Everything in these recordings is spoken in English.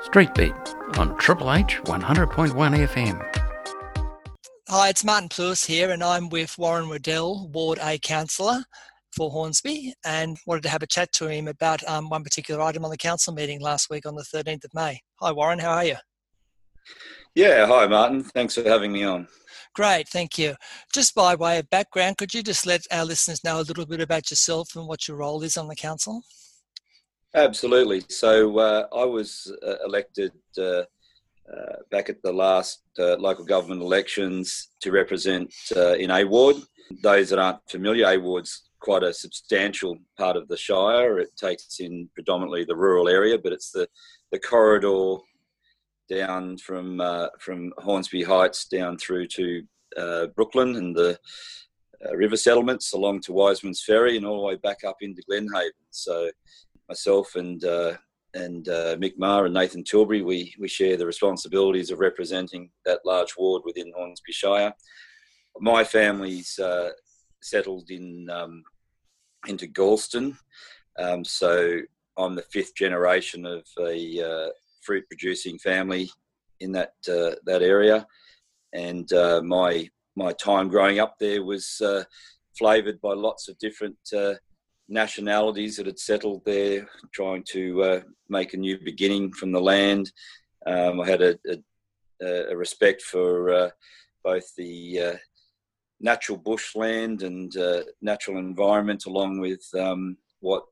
Street Beat on Triple H 100.1 FM. Hi, it's Martin Plewis here, and I'm with Warren Waddell, Ward A Councillor for Hornsby, and wanted to have a chat to him about one particular item on the council meeting last week on the 13th of May. Hi, Warren. How are you? Yeah, hi, Martin. Thanks for having me on. Great, thank you. Just by way of background, could you just let our listeners know a little bit about yourself and what your role is on the council? Absolutely. So I was elected back at the last local government elections to represent in A Ward. Those that aren't familiar, A Ward's quite a substantial part of the Shire. It takes in predominantly the rural area, but it's the corridor down from Hornsby Heights down through to Brooklyn and the river settlements along to Wiseman's Ferry and all the way back up into Glenhaven. So myself and Mick Maher and Nathan Tilbury, we share the responsibilities of representing that large ward within Hornsby Shire. My family's settled in into Galston, so I'm the fifth generation of a fruit-producing family in that area, and my time growing up there was flavoured by lots of different nationalities that had settled there, trying to make a new beginning from the land. I had a respect for both the natural bushland and natural environment, along with what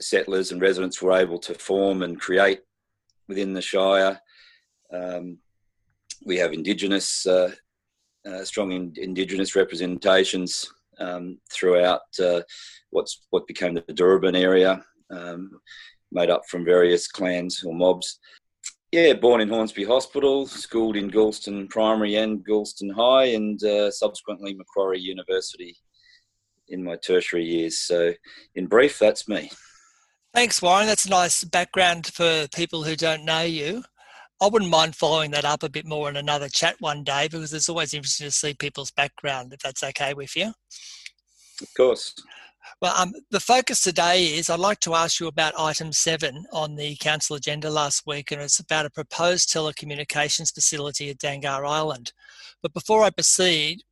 settlers and residents were able to form and create within the Shire. We have Indigenous, strong Indigenous representations throughout what became the Durban area, made up from various clans or mobs. Yeah, born in Hornsby Hospital, schooled in Galston Primary and Galston High, and subsequently Macquarie University in my tertiary years. So in brief, that's me. Thanks, Warren. That's a nice background for people who don't know you. I wouldn't mind following that up a bit more in another chat one day, because it's always interesting to see people's background, if that's okay with you. Of course. Well, the focus today is I'd like to ask you about item 7 on the council agenda last week, and it's about a proposed telecommunications facility at Dangar Island. But before I proceed,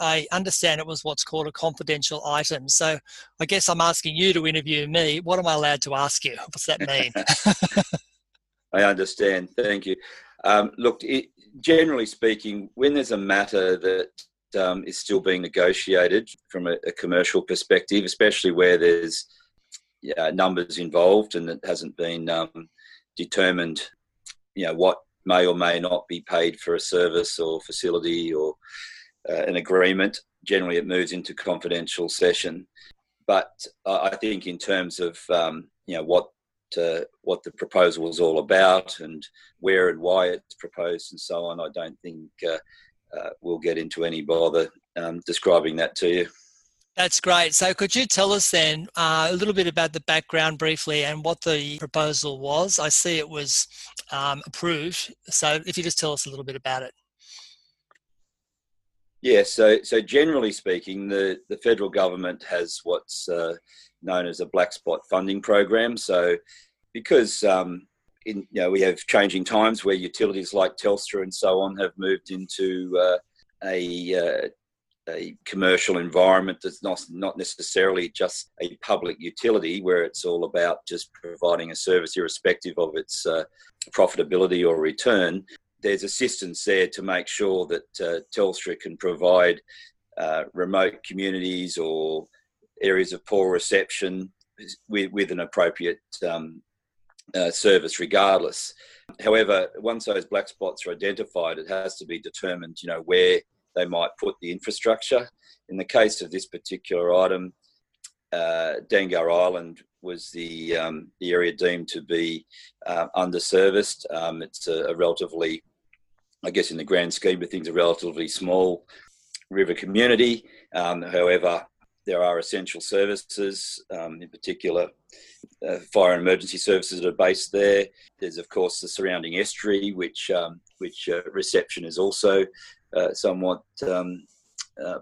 I understand it was what's called a confidential item. So I guess I'm asking you to interview me. What am I allowed to ask you? What's that mean? I understand. Thank you. Look, generally speaking, when there's a matter that is still being negotiated from a commercial perspective, especially where there's numbers involved and it hasn't been determined, what may or may not be paid for a service or facility or an agreement, generally it moves into confidential session. But I think in terms of what the proposal was all about and where and why it's proposed and so on, I don't think we'll get into any bother describing that to you. That's great. So could you tell us then a little bit about the background briefly and what the proposal was? I see it was approved. So if you just tell us a little bit about it. Yeah, so generally speaking, the federal government has what's known as a black spot funding program. So because we have changing times where utilities like Telstra and so on have moved into a commercial environment that's not necessarily just a public utility, where it's all about just providing a service irrespective of its profitability or return. There's assistance there to make sure that Telstra can provide remote communities or areas of poor reception with an appropriate service regardless. However, once those black spots are identified, it has to be determined, where they might put the infrastructure. In the case of this particular item, Dangar Island was the area deemed to be underserviced. It's a relatively, I guess in the grand scheme of things, a relatively small river community. However, there are essential services, in particular fire and emergency services that are based there. There's, of course, the surrounding estuary, which reception is also somewhat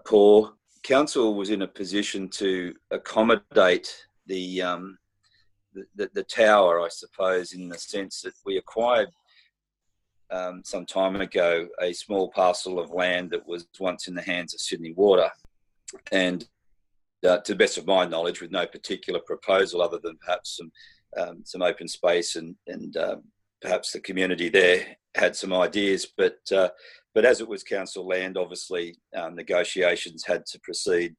poor. Council was in a position to accommodate the um, the tower, I suppose, in the sense that we acquired some time ago a small parcel of land that was once in the hands of Sydney Water, and to the best of my knowledge, with no particular proposal other than perhaps some open space and perhaps the community there had some ideas, but as it was council land, obviously negotiations had to proceed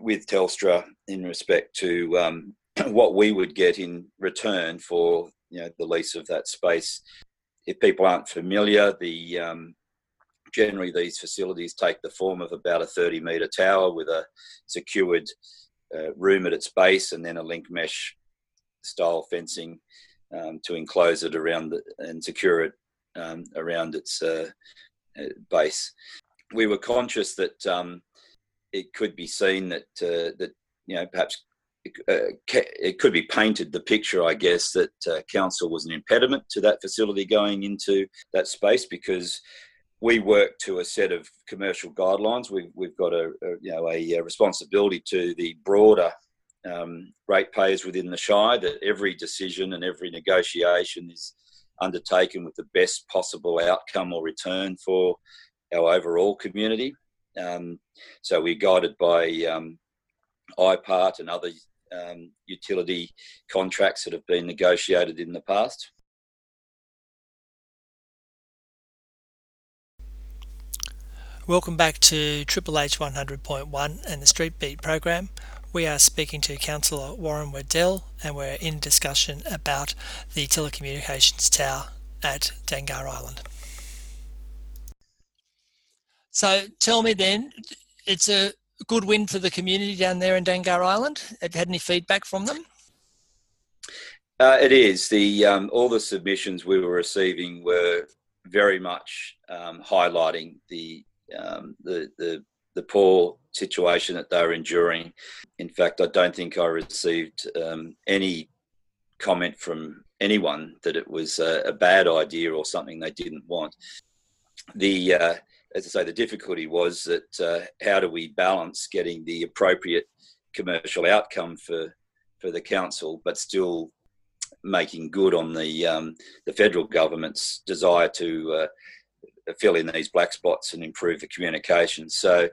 with Telstra in respect to what we would get in return for, you know, the lease of that space. If people aren't familiar, the generally these facilities take the form of about a 30-metre tower with a secured room at its base, and then a link mesh style fencing to enclose it around and secure it around its base. We were conscious that it could be seen that that, you know, perhaps it could be painted the picture, I guess, that council was an impediment to that facility going into that space, because we work to a set of commercial guidelines. We've got a responsibility to the broader ratepayers within the Shire that every decision and every negotiation is undertaken with the best possible outcome or return for our overall community. So we're guided by IPART and other utility contracts that have been negotiated in the past. Welcome back to Triple H 100.1 and the Street Beat program. We are speaking to Councillor Warren Waddell, and we're in discussion about the telecommunications tower at Dangar Island. So tell me then, it's a good win for the community down there in Dangar Island. Have you had any feedback from them? It is. All the submissions we were receiving were very much highlighting the poor situation that they were enduring. In fact, I don't think I received any comment from anyone that it was a bad idea or something they didn't want. As I say, the difficulty was that how do we balance getting the appropriate commercial outcome for the council, but still making good on the federal government's desire to fill in these black spots and improve the communication. So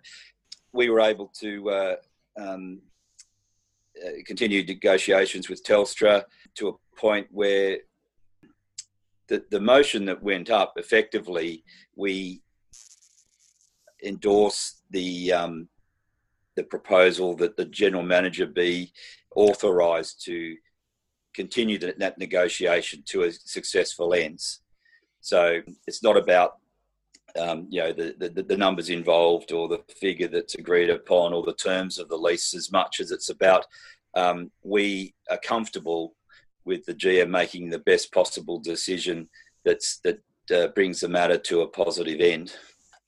we were able to continue negotiations with Telstra to a point where the motion that went up, effectively, we endorse the proposal that the general manager be authorised to continue that negotiation to a successful ends. So it's not about the numbers involved or the figure that's agreed upon or the terms of the lease as much as it's about we are comfortable with the GM making the best possible decision that brings the matter to a positive end.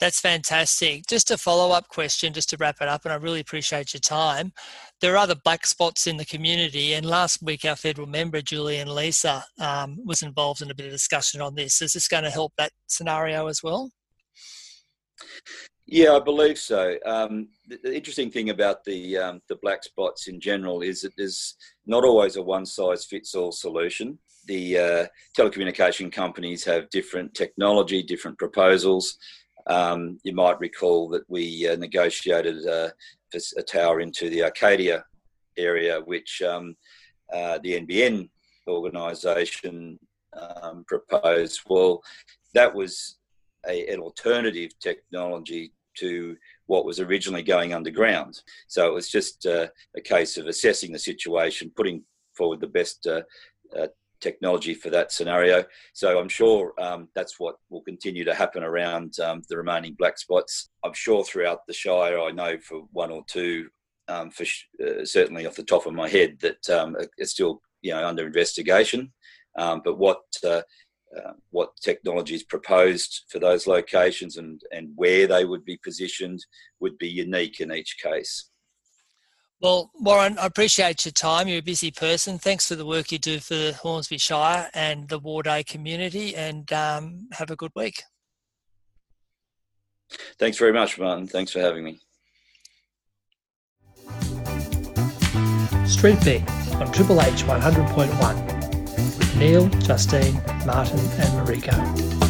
That's fantastic. Just a follow-up question, just to wrap it up, and I really appreciate your time. There are other black spots in the community, and last week our federal member, Julian Leeser, was involved in a bit of discussion on this. Is this going to help that scenario as well? Yeah, I believe so. The interesting thing about the black spots in general is that there's not always a one-size-fits-all solution. The telecommunication companies have different technology, different proposals. You might recall that we negotiated a tower into the Arcadia area, which the NBN organisation proposed. Well, that was an alternative technology to what was originally going underground. So it was just a case of assessing the situation, putting forward the best technology for that scenario. So I'm sure that's what will continue to happen around the remaining black spots. I'm sure throughout the Shire, I know for one or two, certainly off the top of my head, that it's still, you know, under investigation. But what technologies proposed for those locations and where they would be positioned would be unique in each case. Well, Warren, I appreciate your time. You're a busy person. Thanks for the work you do for Hornsby Shire and the Ward A community, and have a good week. Thanks very much, Martin. Thanks for having me. Street Beat. on Triple H 100.1 with Neil, Justine, Martin and Mariko.